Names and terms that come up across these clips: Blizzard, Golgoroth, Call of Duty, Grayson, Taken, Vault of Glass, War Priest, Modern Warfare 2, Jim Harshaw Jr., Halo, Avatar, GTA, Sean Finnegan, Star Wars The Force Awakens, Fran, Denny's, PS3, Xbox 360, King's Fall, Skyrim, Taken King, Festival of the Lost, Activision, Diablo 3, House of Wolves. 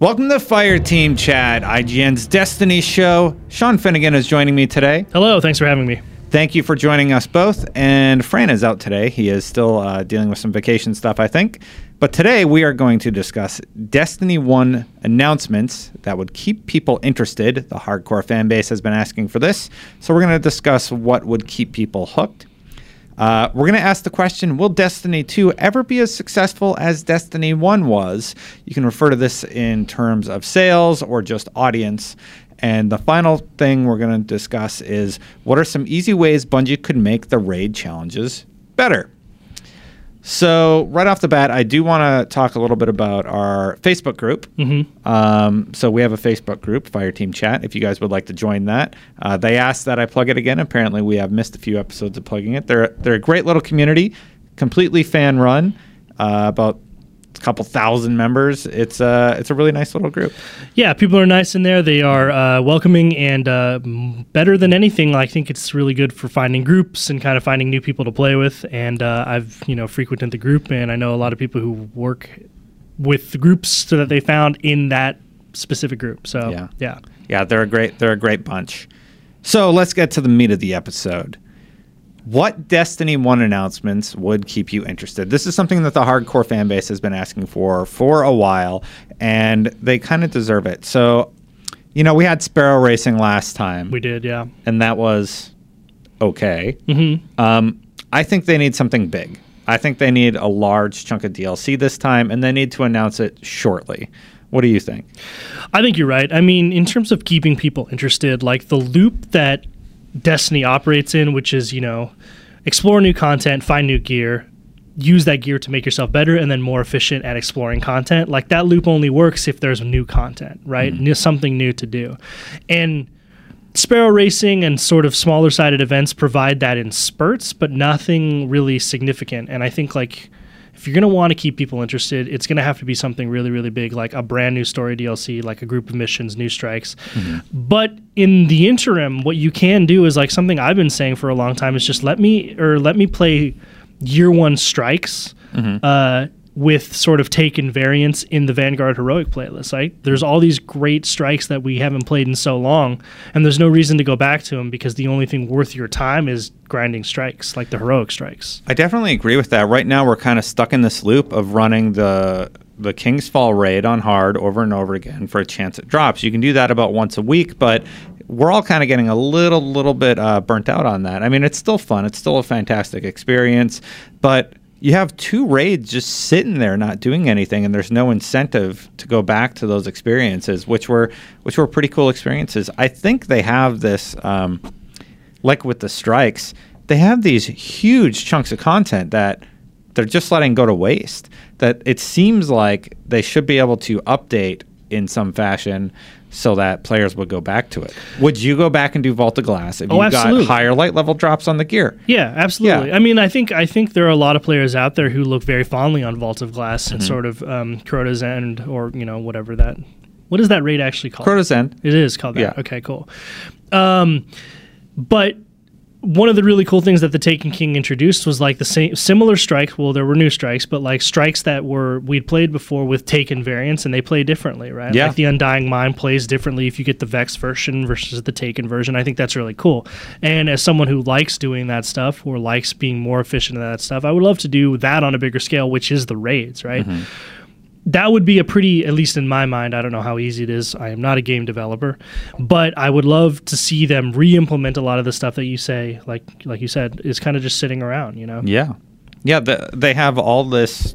Welcome to Fireteam Chat, IGN's Destiny show. Sean Finnegan is joining me today. Hello, thanks for having me. Thank you for joining us both. And Fran is out today. He is still dealing with some vacation stuff, I think. But today we are going to discuss Destiny 1 announcements that would keep people interested. The hardcore fan base has been asking for this. So we're going to discuss what would keep people hooked. We're going to ask the question, will Destiny 2 ever be as successful as Destiny 1 was? You can refer to this in terms of sales or just audience. And the final thing we're going to discuss is, what are some easy ways Bungie could make the raid challenges better? So right off the bat, I do want to talk a little bit about our Facebook group. So we have a Facebook group, Fireteam Chat, if you guys would like to join that. They asked that I plug it again. Apparently, we have missed a few episodes of plugging it. They're a great little community, completely fan-run, about a couple thousand members. It's a really nice little group. Yeah, people are nice in there. They are welcoming and better than anything. I think it's really good for finding groups and kind of finding new people to play with. And I've frequented the group, and I know a lot of people who work with the groups that they found in that specific group. So yeah, they're a great bunch. So let's get to the meat of the episode. What Destiny 1 announcements would keep you interested? This is something that the hardcore fan base has been asking for a while, and they kind of deserve it. So, we had Sparrow Racing last time. We did, yeah. And that was okay. I think they need something big. I think they need a large chunk of DLC this time, and they need to announce it shortly. What do you think? I think you're right. I mean, in terms of keeping people interested, like the loop that Destiny operates in, which is, explore new content, find new gear, use that gear to make yourself better and then more efficient at exploring content. Like that loop only works if there's new content, right? Something new to do. And Sparrow Racing and sort of smaller sided events provide that in spurts, but nothing really significant. And I think if you're going to want to keep people interested, it's going to have to be something really, really big, like a brand new story DLC, like a group of missions, new strikes. But in the interim, what you can do is like something I've been saying for a long time is just let me play year one strikes with sort of Taken variants in the Vanguard Heroic playlist. Right? There's all these great strikes that we haven't played in so long, and there's no reason to go back to them because the only thing worth your time is grinding strikes, like the heroic strikes. I definitely agree with that. Right now, we're kind of stuck in this loop of running the King's Fall raid on hard over and over again for a chance at drops. You can do that about once a week, but we're all kind of getting a little bit burnt out on that. I mean, it's still fun. It's still a fantastic experience, but you have two raids just sitting there not doing anything, and there's no incentive to go back to those experiences, which were pretty cool experiences. I think they have this, like with the strikes, they have these huge chunks of content that they're just letting go to waste, that it seems like they should be able to update in some fashion so that players would go back to it. Would you go back and do Vault of Glass if you got higher light level drops on the gear? Yeah, absolutely. Yeah. I mean, I think there are a lot of players out there who look very fondly on Vault of Glass and sort of Crota's End or, whatever that... What is that raid actually called? Crota's End. It is called that. Yeah. Okay, cool. But one of the really cool things that the Taken King introduced was like the same similar strikes. Well, there were new strikes, but like strikes that we'd played before with Taken variants, and they play differently, right? Yeah. Like the Undying Mind plays differently if you get the Vex version versus the Taken version. I think that's really cool. And as someone who likes doing that stuff or likes being more efficient at that stuff, I would love to do that on a bigger scale, which is the raids, right? That would be a pretty, at least in my mind, I don't know how easy it is. I am not a game developer, but I would love to see them re-implement a lot of the stuff that you say, like you said, is kind of just sitting around, Yeah. Yeah, they have all this,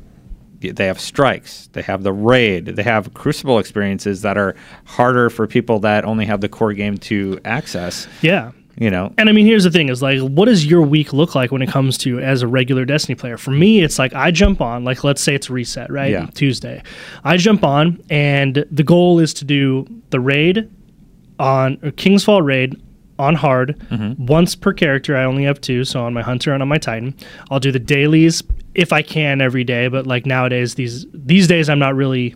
they have strikes, they have the raid, they have Crucible experiences that are harder for people that only have the core game to access. Yeah. And I mean, here's the thing is like, what does your week look like when it comes to as a regular Destiny player? For me, it's like I jump on, like let's say it's reset, right? Yeah. Tuesday. I jump on and the goal is to do the raid on King's Fall raid on hard once per character. I only have two, so on my Hunter and on my Titan. I'll do the dailies if I can every day, but like nowadays these days I'm not really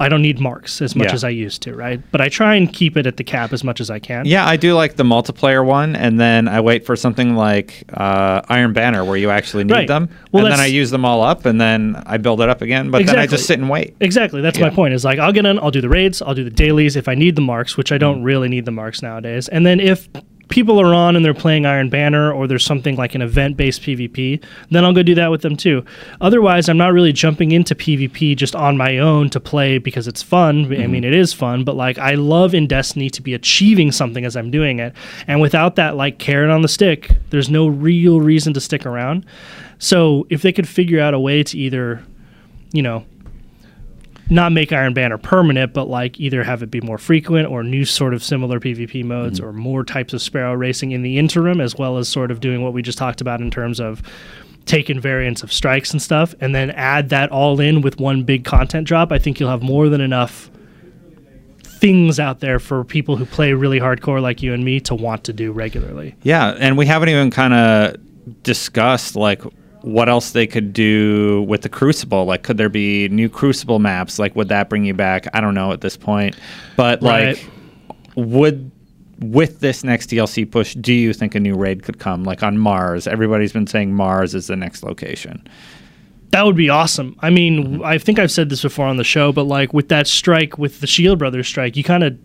I don't need marks as much as I used to, right? But I try and keep it at the cap as much as I can. Yeah, I do like the multiplayer one, and then I wait for something like Iron Banner where you actually need them, and then I use them all up, and then I build it up again, but then I just sit and wait. Exactly, that's my point. Is like, I'll get in, I'll do the raids, I'll do the dailies if I need the marks, which I don't really need the marks nowadays, and then if people are on and they're playing Iron Banner or there's something like an event-based PvP, then I'll go do that with them too. Otherwise, I'm not really jumping into PvP just on my own to play because it's fun. I mean, it is fun, but like, I love in Destiny to be achieving something as I'm doing it. And without that like carrot on the stick, there's no real reason to stick around. So if they could figure out a way to either, you know, not make Iron Banner permanent, but like either have it be more frequent or new sort of similar PvP modes or more types of Sparrow Racing in the interim, as well as sort of doing what we just talked about in terms of taking variants of strikes and stuff, and then add that all in with one big content drop, I think you'll have more than enough things out there for people who play really hardcore like you and me to want to do regularly. Yeah, and we haven't even kind of discussed like what else they could do with the Crucible. Like, could there be new Crucible maps? Like, would that bring you back? I don't know at this point. But, like, with this next DLC push, do you think a new raid could come? Like, on Mars. Everybody's been saying Mars is the next location. That would be awesome. I mean, I think I've said this before on the show, but like with that strike, with the Shield Brothers strike, you kind of,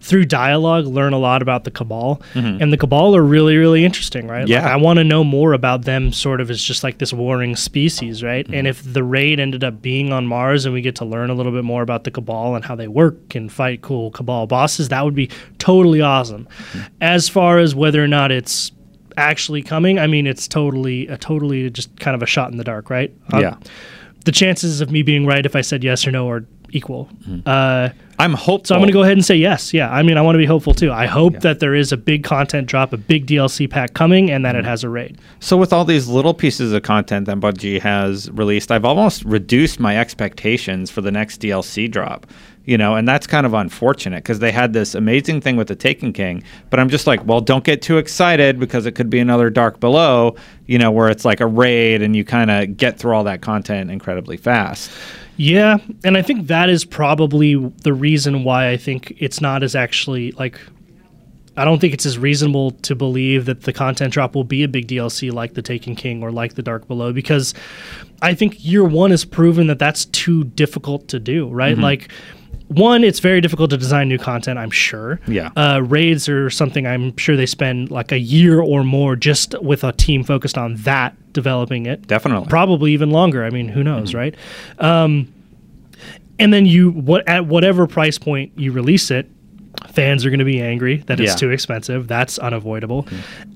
through dialogue, learn a lot about the Cabal. And the Cabal are really, really interesting, right? Yeah. Like, I want to know more about them sort of as just like this warring species, right? And if the raid ended up being on Mars and we get to learn a little bit more about the Cabal and how they work and fight cool Cabal bosses, that would be totally awesome. As far as whether or not it's actually coming, I mean, it's totally just kind of a shot in the dark, right? Yeah. The chances of me being right if I said yes or no are equal. I'm hopeful. So I'm going to go ahead and say yes. Yeah, I mean, I want to be hopeful too. I hope that there is a big content drop, a big DLC pack coming, and that it has a raid. So with all these little pieces of content that Bungie has released, I've almost reduced my expectations for the next DLC drop. You know, and that's kind of unfortunate because they had this amazing thing with the Taken King, but I'm just like, well, don't get too excited because it could be another Dark Below, you know, where it's like a raid and you kind of get through all that content incredibly fast. Yeah, and I think that is probably the reason why I think it's not as actually like, I don't think it's as reasonable to believe that the content drop will be a big DLC like the Taken King or like the Dark Below, because I think year one has proven that that's too difficult to do, right? Like, one, it's very difficult to design new content, I'm sure. Yeah. Raids are something I'm sure they spend like a year or more just with a team focused on that, developing it. Definitely. Probably even longer. I mean, who knows, right? And then you, at whatever price point you release it, fans are going to be angry that it's too expensive. That's unavoidable.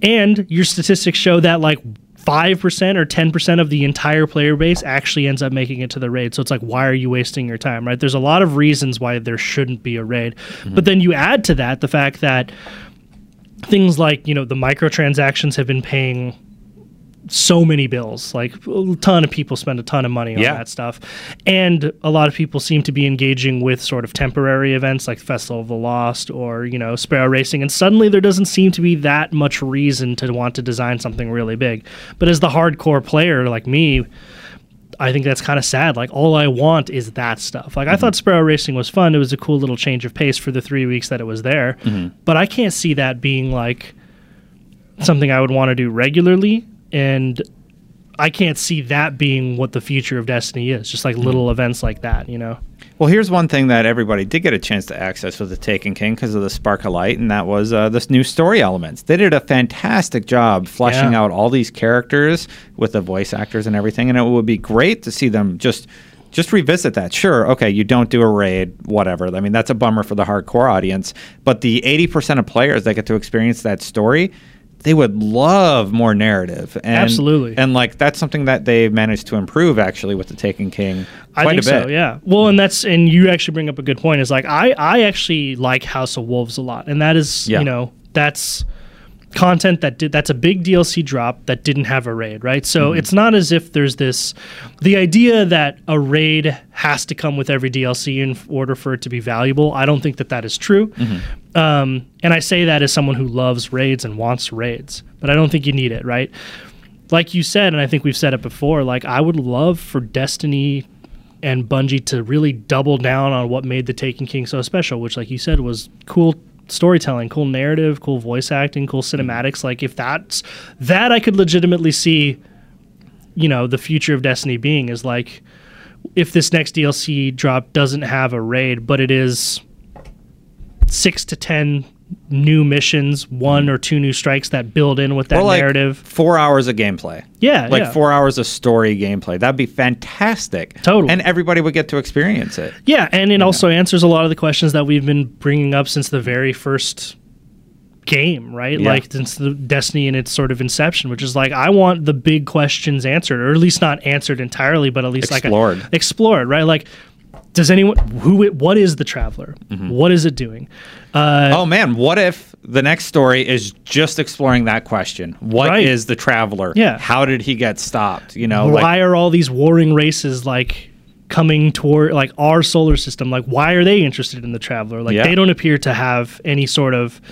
And your statistics show that like 5% or 10% of the entire player base actually ends up making it to the raid. So it's like, why are you wasting your time, right? There's a lot of reasons why there shouldn't be a raid. But then you add to that the fact that things like, you know, the microtransactions have been paying so many bills. Like, a ton of people spend a ton of money on that stuff. And a lot of people seem to be engaging with sort of temporary events like Festival of the Lost or, you know, Sparrow Racing. And suddenly there doesn't seem to be that much reason to want to design something really big. But as the hardcore player like me, I think that's kind of sad. Like, all I want is that stuff. Like, I thought Sparrow Racing was fun. It was a cool little change of pace for the 3 weeks that it was there. But I can't see that being like something I would want to do regularly. And I can't see that being what the future of Destiny is, just like little events like that, you know? Well, here's one thing that everybody did get a chance to access with the Taken King because of the Spark of Light, and that was this new story elements. They did a fantastic job fleshing out all these characters with the voice actors and everything, and it would be great to see them just revisit that. Sure, okay, you don't do a raid, whatever. I mean, that's a bummer for the hardcore audience, but the 80% of players that get to experience that story, they would love more narrative. And, absolutely. And like, that's something that they managed to improve actually with the Taken King quite a bit. I think so, yeah. Well, and that's, and you actually bring up a good point, is like, I actually like House of Wolves a lot. And that is, you know, that's content that that's a big DLC drop that didn't have a raid, right? So it's not as if there's this, the idea that a raid has to come with every DLC in order for it to be valuable. I don't think that that is true. And I say that as someone who loves raids and wants raids, but I don't think you need it, right? Like you said, and I think we've said it before, like, I would love for Destiny and Bungie to really double down on what made the Taken King so special, which, like you said, was cool storytelling, cool narrative, cool voice acting, cool cinematics. Like, if that's that, I could legitimately see, you know, the future of Destiny being is like, if this next DLC drop doesn't have a raid, but it is 6 to 10 new missions, 1 or 2 new strikes that build in with that narrative. 4 hours of gameplay. Yeah. Like 4 hours of story gameplay. That'd be fantastic. Totally. And everybody would get to experience it. Yeah. And it also answers a lot of the questions that we've been bringing up since the very first game, right? Yeah. Like since the Destiny and its sort of inception, which is like, I want the big questions answered, or at least not answered entirely, but at least explored. Like explored, right? Like, does anyone, what is the Traveler? Mm-hmm. What is it doing? Oh man, what if the next story is just exploring that question? What is the Traveler? Yeah. How did he get stopped? You know, why are all these warring races like coming toward like our solar system? Like, why are they interested in the Traveler? Like they don't appear to have any sort of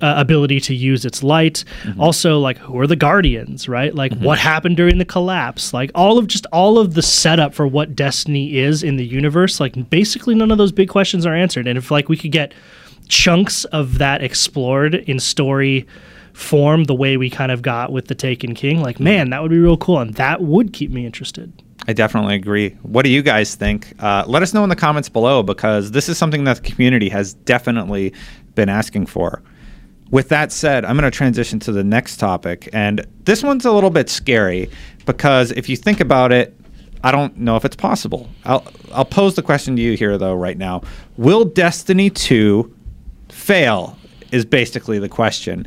ability to use its light. Mm-hmm. Also, like, who are the Guardians, right? Like, what happened during the collapse? Like, all of the setup for what Destiny is in the universe, like, basically none of those big questions are answered. And if, like, we could get chunks of that explored in story form the way we kind of got with the Taken King, like, man, that would be real cool, and that would keep me interested. I definitely agree. What do you guys think? Let us know in the comments below, because this is something that the community has definitely been asking for. With that said, I'm going to transition to the next topic, and this one's a little bit scary because if you think about it, I don't know if it's possible. I'll pose the question to you here, though, right now. Will Destiny 2 fail is basically the question.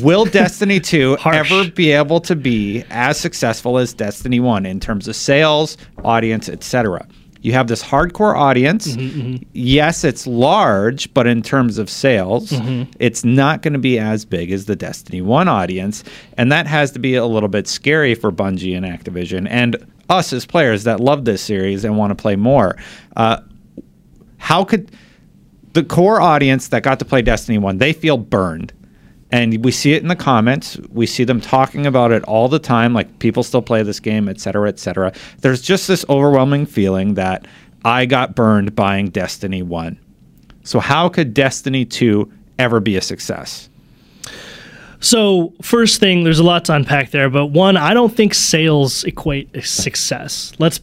Will Destiny 2 ever be able to be as successful as Destiny 1 in terms of sales, audience, etc.? You have this hardcore audience. Yes, it's large, but in terms of sales, it's not going to be as big as the Destiny 1 audience. And that has to be a little bit scary for Bungie and Activision and us as players that love this series and want to play more. How could the core audience that got to play Destiny 1, they feel burned. And we see it in the comments. We see them talking about it all the time, like people still play this game, et cetera, et cetera. There's just this overwhelming feeling that I got burned buying Destiny 1. So how could Destiny 2 ever be a success? So first thing, there's a lot to unpack there. But one, I don't think sales equate to success. Let's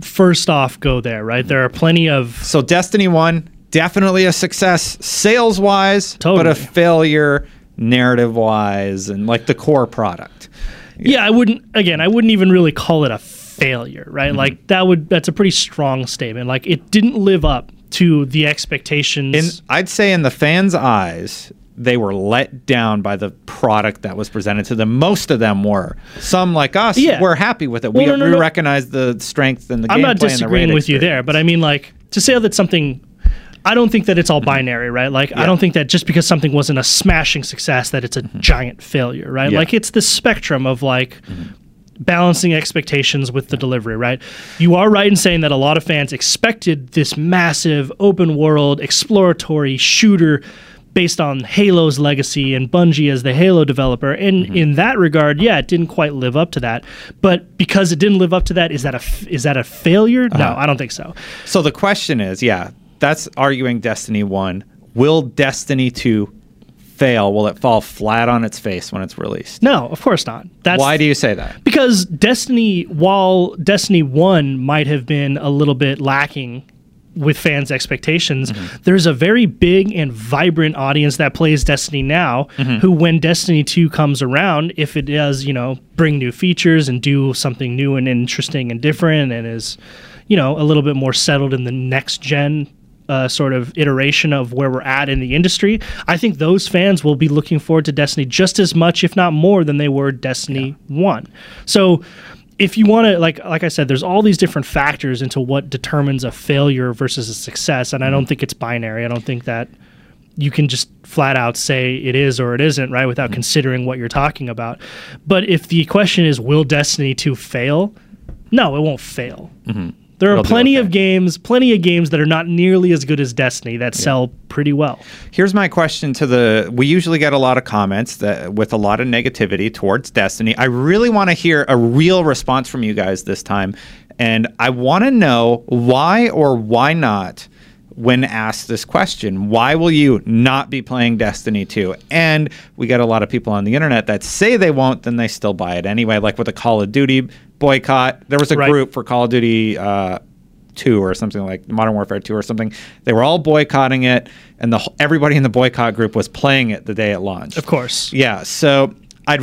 first off go there, right? There are plenty of... So Destiny 1, definitely a success sales-wise, but a failure... narrative-wise and like the core product. Yeah, I wouldn't even really call it a failure, right? Like that's a pretty strong statement. Like it didn't live up to the expectations. And I'd say in the fans' eyes, they were let down by the product that was presented to them. Most of them were. Some like us were happy with it. Well, we recognize the strength and the gameplay. I'm not disagreeing and the with you there, but I mean like to say that something I don't think that it's all binary, right? Like, I don't think that just because something wasn't a smashing success that it's a giant failure, right? Like, it's the spectrum of, like, balancing expectations with the delivery, right? You are right in saying that a lot of fans expected this massive open-world exploratory shooter based on Halo's legacy and Bungie as the Halo developer. And in that regard, yeah, it didn't quite live up to that. But because it didn't live up to that, is that a failure? No, I don't think so. So the question is, that's arguing Destiny 1. Will Destiny 2 fail? Will it fall flat on its face when it's released? No, of course not. Why do you say that? Because while Destiny 1 might have been a little bit lacking with fans' expectations, there's a very big and vibrant audience that plays Destiny now who, when Destiny 2 comes around, if it does, you know, bring new features and do something new and interesting and different and is, you know, a little bit more settled in the next gen sort of iteration of where we're at in the industry, I think those fans will be looking forward to Destiny just as much, if not more, than they were Destiny 1. So if you want to, like I said, there's all these different factors into what determines a failure versus a success, and I don't think it's binary. I don't think that you can just flat out say it is or it isn't, right, without considering what you're talking about. But if the question is, will Destiny 2 fail? No, it won't fail. There are plenty of games that are not nearly as good as Destiny that sell pretty well. Here's my question to the... We usually get a lot of comments that with a lot of negativity towards Destiny. I really want to hear a real response from you guys this time. And I want to know why or why not, when asked this question, why will you not be playing Destiny 2? And we got a lot of people on the internet that say they won't, then they still buy it anyway, like with the Call of Duty boycott. There was a group for Call of Duty 2 or something, like Modern Warfare 2 or something. They were all boycotting it, and everybody in the boycott group was playing it the day it launched. Of course. Yeah, so I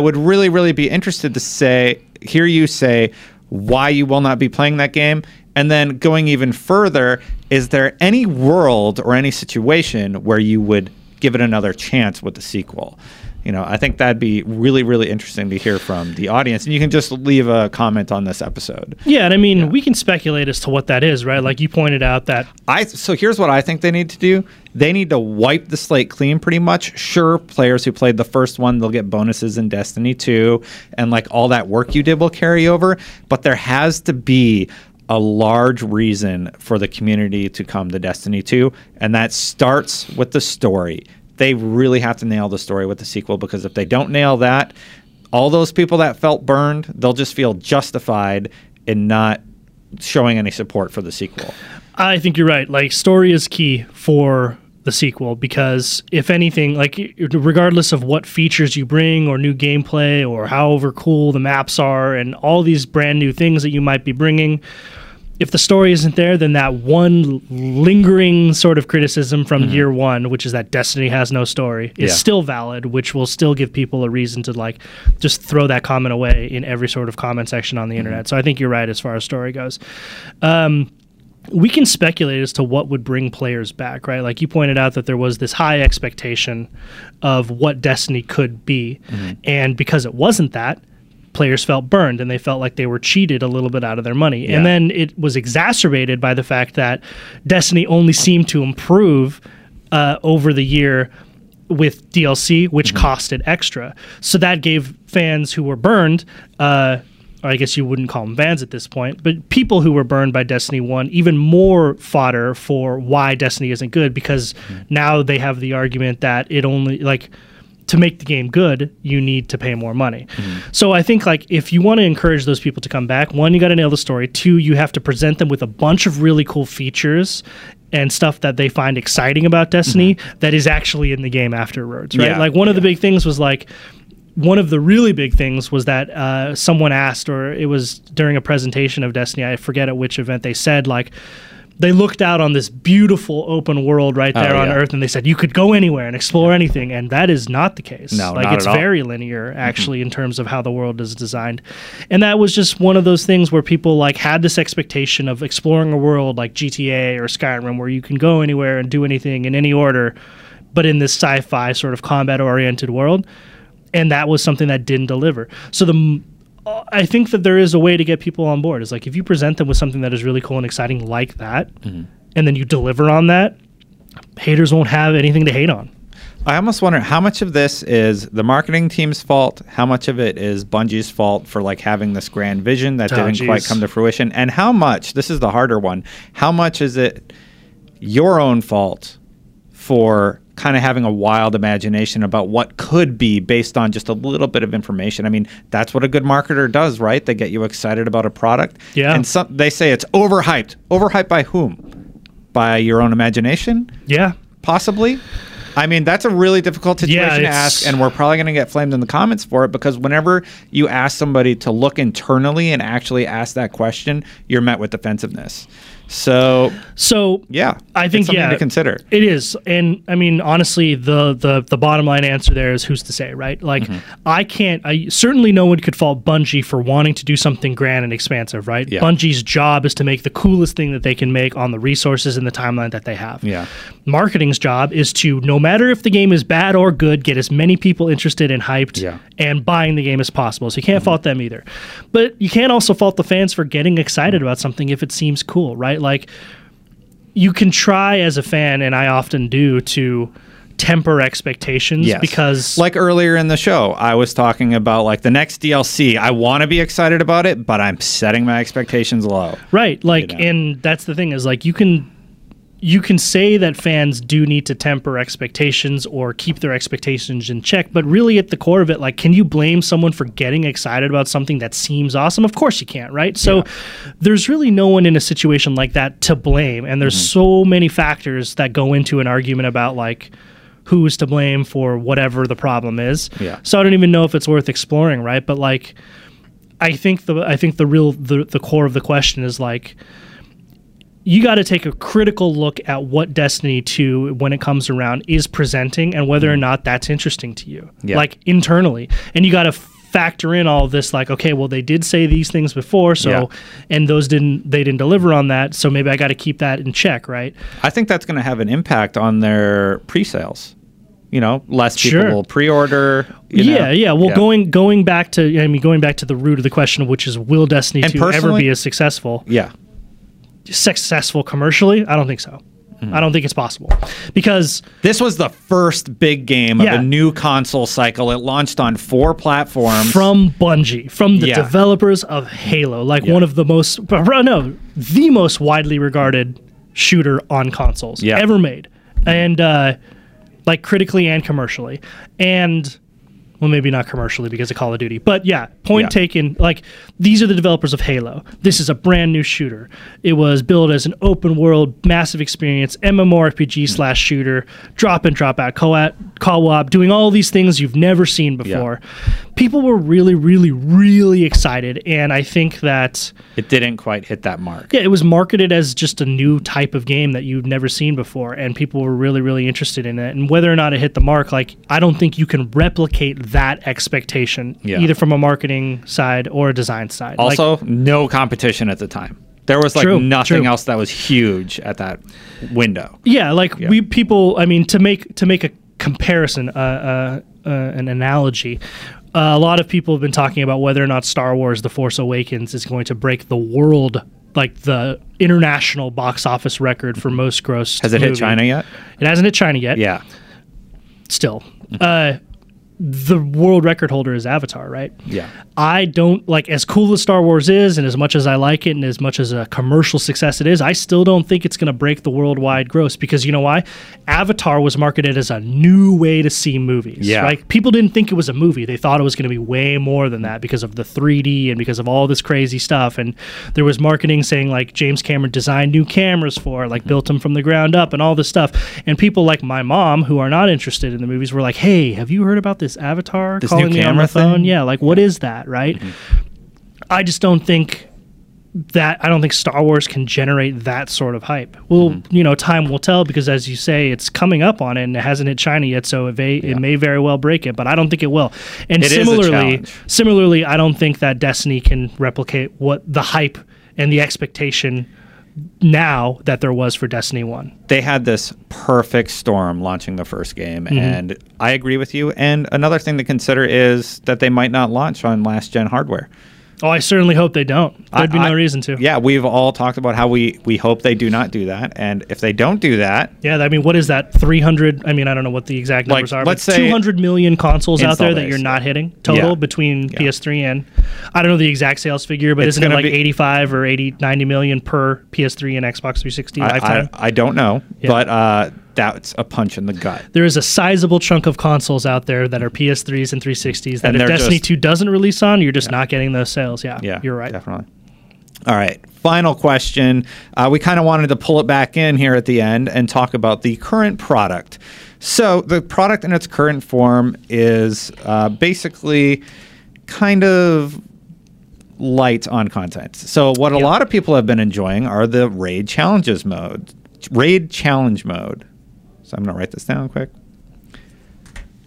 would really be interested to hear you say why you will not be playing that game. And then going even further, is there any world or any situation where you would give it another chance with the sequel? You know, I think that'd be really, really interesting to hear from the audience. And you can just leave a comment on this episode. Yeah, and I mean, we can speculate as to what that is, right? Like you pointed out that... So here's what I think they need to do. They need to wipe the slate clean pretty much. Sure, players who played the first one, they'll get bonuses in Destiny 2. And like all that work you did will carry over. But there has to be a large reason for the community to come to Destiny 2, and that starts with the story. They really have to nail the story with the sequel, because if they don't nail that, all those people that felt burned, they'll just feel justified in not showing any support for the sequel. I think you're right. Like, story is key for the sequel, because if anything, like, regardless of what features you bring or new gameplay or however cool the maps are and all these brand new things that you might be bringing, if the story isn't there, then that one lingering sort of criticism from year one, which is that Destiny has no story, is still valid, which will still give people a reason to like just throw that comment away in every sort of comment section on the internet. So I think you're right as far as story goes. We can speculate as to what would bring players back, right? Like you pointed out that there was this high expectation of what Destiny could be. And because it wasn't that, players felt burned and they felt like they were cheated a little bit out of their money. And then it was exacerbated by the fact that Destiny only seemed to improve over the year with DLC, which costed extra. So that gave fans who were burned, or I guess you wouldn't call them fans at this point, but people who were burned by Destiny 1, even more fodder for why Destiny isn't good, because now they have the argument that it only, like, to make the game good, you need to pay more money. So I think, like, if you want to encourage those people to come back, one, you got to nail the story. Two, you have to present them with a bunch of really cool features and stuff that they find exciting about Destiny that is actually in the game afterwards, right? Like, one of the big things was, like, one of the really big things was that someone asked, or it was during a presentation of Destiny, I forget at which event, they said, like, they looked out on this beautiful open world right there on Earth, and they said you could go anywhere and explore anything, and that is not the case. No, like, not it's at all. Very linear, actually, in terms of how the world is designed. And that was just one of those things where people, like, had this expectation of exploring a world like GTA or Skyrim where you can go anywhere and do anything in any order, but in this sci-fi sort of combat-oriented world. And that was something that didn't deliver. So I think that there is a way to get people on board. It's like, if you present them with something that is really cool and exciting like that, and then you deliver on that, haters won't have anything to hate on. I almost wonder how much of this is the marketing team's fault, how much of it is Bungie's fault for, like, having this grand vision that didn't quite come to fruition, and how much, this is the harder one, how much is it your own fault for kind of having a wild imagination about what could be based on just a little bit of information. I mean, that's what a good marketer does, right? They get you excited about a product. Yeah. And they say it's overhyped. Overhyped by whom? By your own imagination? Yeah. Possibly? I mean, that's a really difficult situation to ask, and we're probably going to get flamed in the comments for it, because whenever you ask somebody to look internally and actually ask that question, you're met with defensiveness. So yeah, I think it's something to consider. It is, and I mean, honestly, the bottom line answer there is who's to say, right? Like, certainly no one could fault Bungie for wanting to do something grand and expansive, right? Yeah. Bungie's job is to make the coolest thing that they can make on the resources and the timeline that they have. Yeah. Marketing's job is to, no matter if the game is bad or good, get as many people interested and hyped and buying the game as possible. So you can't fault them either, but you can't also fault the fans for getting excited about something if it seems cool, right? Like, you can try as a fan, and I often do, to temper expectations, yes. Because like earlier in the show, I was talking about like the next DLC. I want to be excited about it, but I'm setting my expectations low. Right. Like, you know? And that's the thing is like, you can say that fans do need to temper expectations or keep their expectations in check, but really at the core of it, like, can you blame someone for getting excited about something that seems awesome? Of course you can't, right? So there's really no one in a situation like that to blame, and there's so many factors that go into an argument about, like, who's to blame for whatever the problem is. Yeah. So I don't even know if it's worth exploring, right? But, like, I think the core of the question is, like, you got to take a critical look at what Destiny 2, when it comes around, is presenting and whether or not that's interesting to you, like internally. And you got to factor in all this, like, okay, well, they did say these things before, so and they didn't deliver on that, so maybe I got to keep that in check, right? I think that's going to have an impact on their pre-sales. You know, less people will pre-order. Well, going back to, I mean, going back to the root of the question, which is, will Destiny 2 ever be as successful? Yeah. Successful commercially? I don't think so. I don't think it's possible, because this was the first big game of a new console cycle. It launched on 4 platforms from Bungie, from the developers of Halo, like one of the most, the most widely regarded shooter on consoles ever made, and like critically and commercially, and well, maybe not commercially because of Call of Duty, but point taken, like, these are the developers of Halo. This is a brand new shooter. It was billed as an open world, massive experience, MMORPG / shooter, drop in, drop out, co-op, doing all these things you've never seen before. Yeah. People were really, really, really excited, and I think that it didn't quite hit that mark. Yeah, it was marketed as just a new type of game that you've never seen before, and people were really, really interested in it. And whether or not it hit the mark, like, I don't think you can replicate that expectation, either from a marketing side or a design side. Also, like, no competition at the time. There was like nothing else that was huge at that window. Yeah, like I mean, to make a comparison, an analogy, a lot of people have been talking about whether or not Star Wars The Force Awakens is going to break the world, like the international box office record for most grossed. Has it hit China yet? It hasn't hit China yet. Yeah. Still. The world record holder is Avatar, right? Yeah. I don't, like, as cool as Star Wars is, and as much as I like it, and as much as a commercial success it is, I still don't think it's going to break the worldwide gross, because you know why? Avatar was marketed as a new way to see movies. Yeah. Like, people didn't think it was a movie. They thought it was going to be way more than that because of the 3D and because of all this crazy stuff. And there was marketing saying, like, James Cameron designed new cameras for it, like, built them from the ground up and all this stuff. And people like my mom, who are not interested in the movies, were like, hey, have you heard about this Avatar, this calling me on my phone? Yeah, like, what is that, right? I just don't think that, I don't think Star Wars can generate that sort of hype. Well, you know, time will tell, because as you say, it's coming up on it, and it hasn't hit China yet, so it may very well break it, but I don't think it will. And similarly, I don't think that Destiny can replicate what the hype and the expectation now that there was for Destiny 1. They had this perfect storm launching the first game, and I agree with you. And another thing to consider is that they might not launch on last-gen hardware. Oh, I certainly hope they don't. There'd be no reason to. Yeah, we've all talked about how we hope they do not do that, and if they don't do that... Yeah, I mean, what is that, 300... I mean, I don't know what the exact numbers are, but 200 million consoles out there that you're not hitting total between PS3 and... I don't know the exact sales figure, but isn't it like 85 or 80, 90 million per PS3 and Xbox 360 lifetime? I don't know, but... That's a punch in the gut. There is a sizable chunk of consoles out there that are PS3s and 360s that if Destiny 2 doesn't release on, you're just not getting those sales. Yeah, you're right. Definitely. All right, final question. We kind of wanted to pull it back in here at the end and talk about the current product. So the product in its current form is basically kind of light on content. So what a lot of people have been enjoying are the Raid Challenge Mode. So I'm going to write this down quick.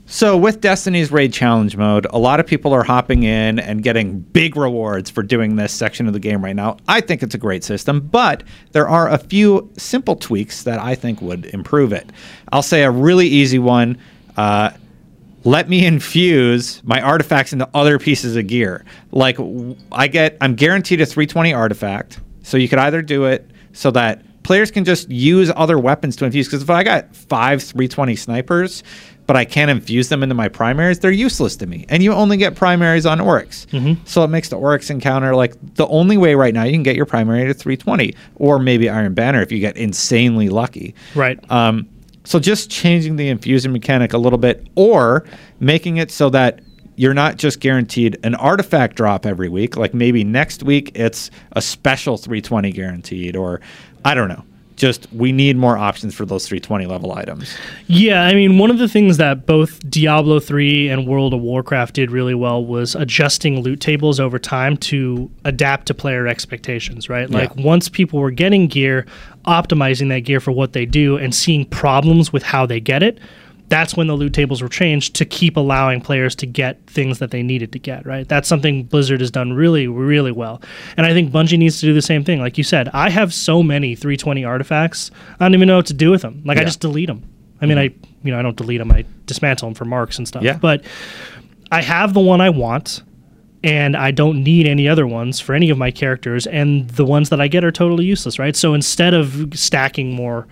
So with Destiny's Raid Challenge Mode, a lot of people are hopping in and getting big rewards for doing this section of the game right now. I think it's a great system, but there are a few simple tweaks that I think would improve it. I'll say a really easy one. Let me infuse my artifacts into other pieces of gear. Like, I'm guaranteed a 320 artifact. So you could either do it so that players can just use other weapons to infuse. Because if I got 5 320 snipers, but I can't infuse them into my primaries, they're useless to me. And you only get primaries on Oryx. Mm-hmm. So it makes the Oryx encounter, like, the only way right now you can get your primary to 320, or maybe Iron Banner if you get insanely lucky. Right. So just changing the infusion mechanic a little bit, or making it so that you're not just guaranteed an artifact drop every week. Like, maybe next week it's a special 320 guaranteed, or I don't know. Just, we need more options for those 320 level items. Yeah, I mean, one of the things that both Diablo 3 and World of Warcraft did really well was adjusting loot tables over time to adapt to player expectations, right? Like, yeah, once people were getting gear, optimizing that gear for what they do and seeing problems with how they get it, that's when the loot tables were changed to keep allowing players to get things that they needed to get, right? That's something Blizzard has done really, really well. And I think Bungie needs to do the same thing. Like you said, I have so many 320 artifacts, I don't even know what to do with them. Like, yeah, I just delete them. I mean, I don't delete them. I dismantle them for marks and stuff. Yeah. But I have the one I want, and I don't need any other ones for any of my characters, and the ones that I get are totally useless, right? So instead of stacking more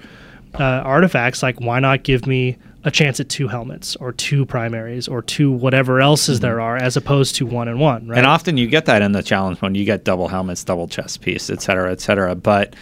artifacts, like, why not give me a chance at 2 helmets or 2 primaries or 2 whatever else's mm-hmm. there are, as opposed to 1 and 1, right? And often you get that in the challenge one. You get double helmets, double chest piece, et cetera, et cetera. But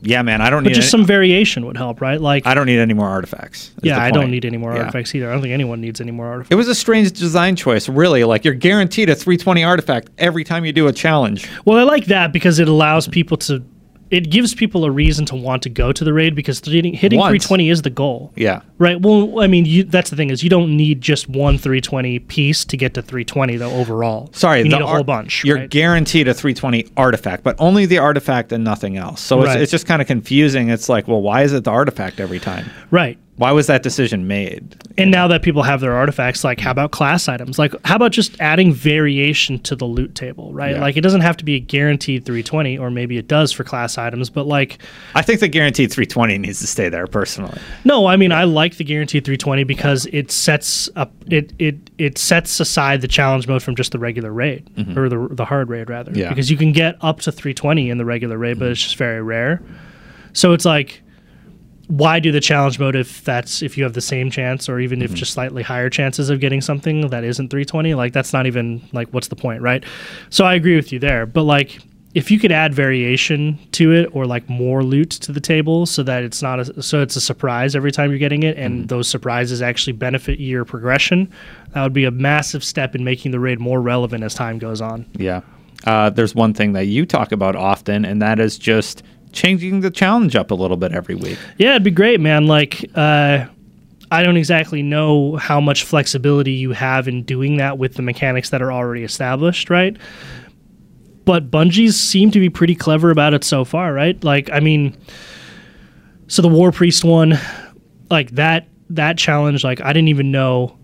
yeah, man, I don't need... But just some variation would help, right? Like, I don't need any more artifacts. Yeah, I don't need any more artifacts either. I don't think anyone needs any more artifacts. It was a strange design choice, really. Like, you're guaranteed a 320 artifact every time you do a challenge. Well, I like that because it allows people to... It gives people a reason to want to go to the raid, because hitting 320 is the goal. Yeah. Right? Well, I mean, that's the thing, is you don't need just one 320 piece to get to 320, though, overall. Sorry, you need a whole bunch. You're guaranteed a 320 artifact, but only the artifact and nothing else. So it's just kind of confusing. It's like, well, why is it the artifact every time? Right. Why was that decision made? And now that people have their artifacts, like, how about class items? Like, how about just adding variation to the loot table, right? Yeah. Like, it doesn't have to be a guaranteed 320, or maybe it does for class items, but, like... I think the guaranteed 320 needs to stay there, personally. No, I mean, I like the guaranteed 320 because it sets up... It sets aside the challenge mode from just the regular raid, mm-hmm. or the hard raid, rather. Yeah. Because you can get up to 320 in the regular raid, mm-hmm. but it's just very rare. So it's like... Why do the challenge mode if you have the same chance, or even mm-hmm. if just slightly higher chances of getting something that isn't 320? Like, that's not even, like, what's the point, right? So I agree with you there. But, like, if you could add variation to it, or, like, more loot to the table so that it's not so it's a surprise every time you're getting it, and mm-hmm. those surprises actually benefit your progression, that would be a massive step in making the raid more relevant as time goes on. Yeah. There's one thing that you talk about often, and that is just changing the challenge up a little bit every week. Yeah, it'd be great, man. Like, I don't exactly know how much flexibility you have in doing that with the mechanics that are already established, right? But Bungie's seem to be pretty clever about it so far, right? Like, I mean, so the War Priest one, like, that challenge, like, I didn't even know.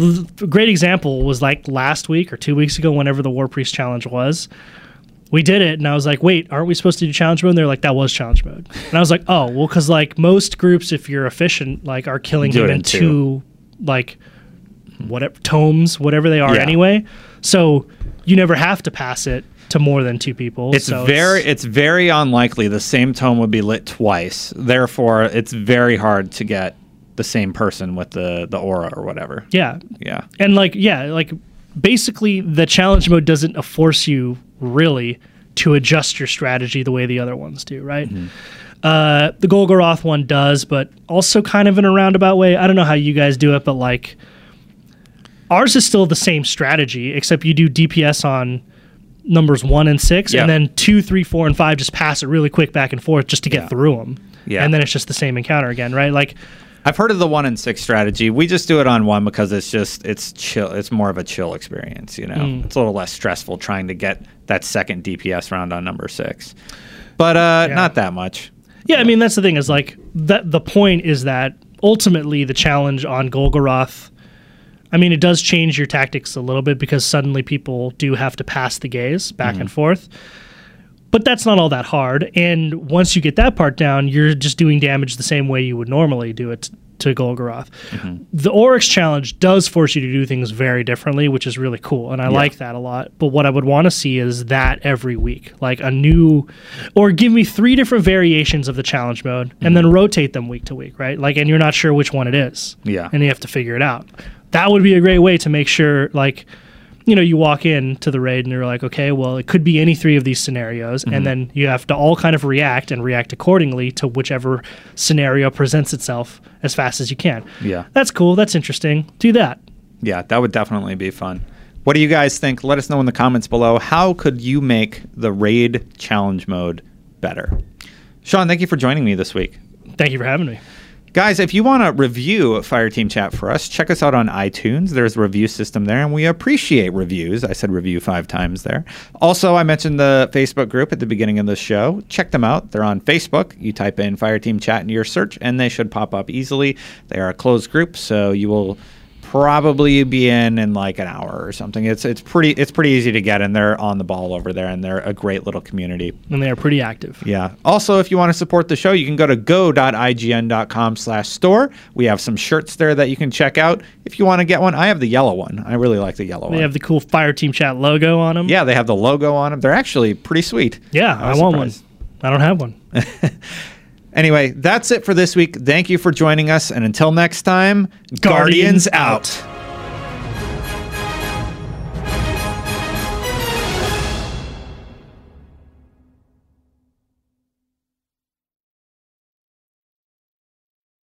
A great example was, like, last week or 2 weeks ago, whenever the War Priest challenge was. We did it, and I was like, wait, aren't we supposed to do challenge mode? And they're like, that was challenge mode. And I was like, oh, well, because, like, most groups, if you're efficient, like, are killing him in 2, like, whatever tomes, whatever they are, yeah, anyway. So you never have to pass it to more than 2 people. It's very unlikely the same tome would be lit twice. Therefore, it's very hard to get the same person with the aura or whatever. Yeah. Yeah. And, like, yeah, like, basically the challenge mode doesn't force you really to adjust your strategy the way the other ones do, right? Mm-hmm. The Golgoroth one does, but also kind of in a roundabout way. I don't know how you guys do it, but, like, ours is still the same strategy, except you do DPS on numbers 1 and 6, yeah, and then 2, 3, 4, and 5 just pass it really quick back and forth just to get, yeah, through them. Yeah. And then it's just the same encounter again, right? Like, I've heard of the 1 and 6 strategy. We just do it on 1 because it's chill. It's more of a chill experience, you know. Mm. It's a little less stressful trying to get that second DPS round on number 6, but yeah, not that much. Yeah, I mean, that's the thing, is like that. The point is that ultimately the challenge on Golgoroth, I mean, it does change your tactics a little bit because suddenly people do have to pass the gaze back and forth. But that's not all that hard, and once you get that part down, you're just doing damage the same way you would normally do it to Golgoroth. Mm-hmm. The Oryx challenge does force you to do things very differently, which is really cool, and I like that a lot. But what I would want to see is that every week, like a new, or give me three different variations of the challenge mode, mm-hmm. and then rotate them week to week, right? Like, and you're not sure which one it is, and you have to figure it out. That would be a great way to make sure, like, you know, you walk into the raid and you're like, okay, well, it could be any three of these scenarios, mm-hmm. and then you have to all kind of react accordingly to whichever scenario presents itself as fast as you can. Yeah. That's cool. That's interesting. Do that. Yeah, that would definitely be fun. What do you guys think? Let us know in the comments below. How could you make the raid challenge mode better? Sean, thank you for joining me this week. Thank you for having me. Guys, if you want to review Fireteam Chat for us, check us out on iTunes. There's a review system there, and we appreciate reviews. I said review 5 times there. Also, I mentioned the Facebook group at the beginning of the show. Check them out. They're on Facebook. You type in Fireteam Chat into your search, and they should pop up easily. They are a closed group, so you will probably be in like an hour or something. It's pretty easy to get in. They're on the ball over there, and they're a great little community. And they are pretty active. Yeah. Also, if you want to support the show, you can go to go.ign.com/store. We have some shirts there that you can check out. If you want to get one, I have the yellow one. I really like the yellow one. They have the cool Fireteam Chat logo on them. Yeah, they have the logo on them. They're actually pretty sweet. Yeah, I want one. I don't have one. Anyway, that's it for this week. Thank you for joining us, and until next time, Guardians out.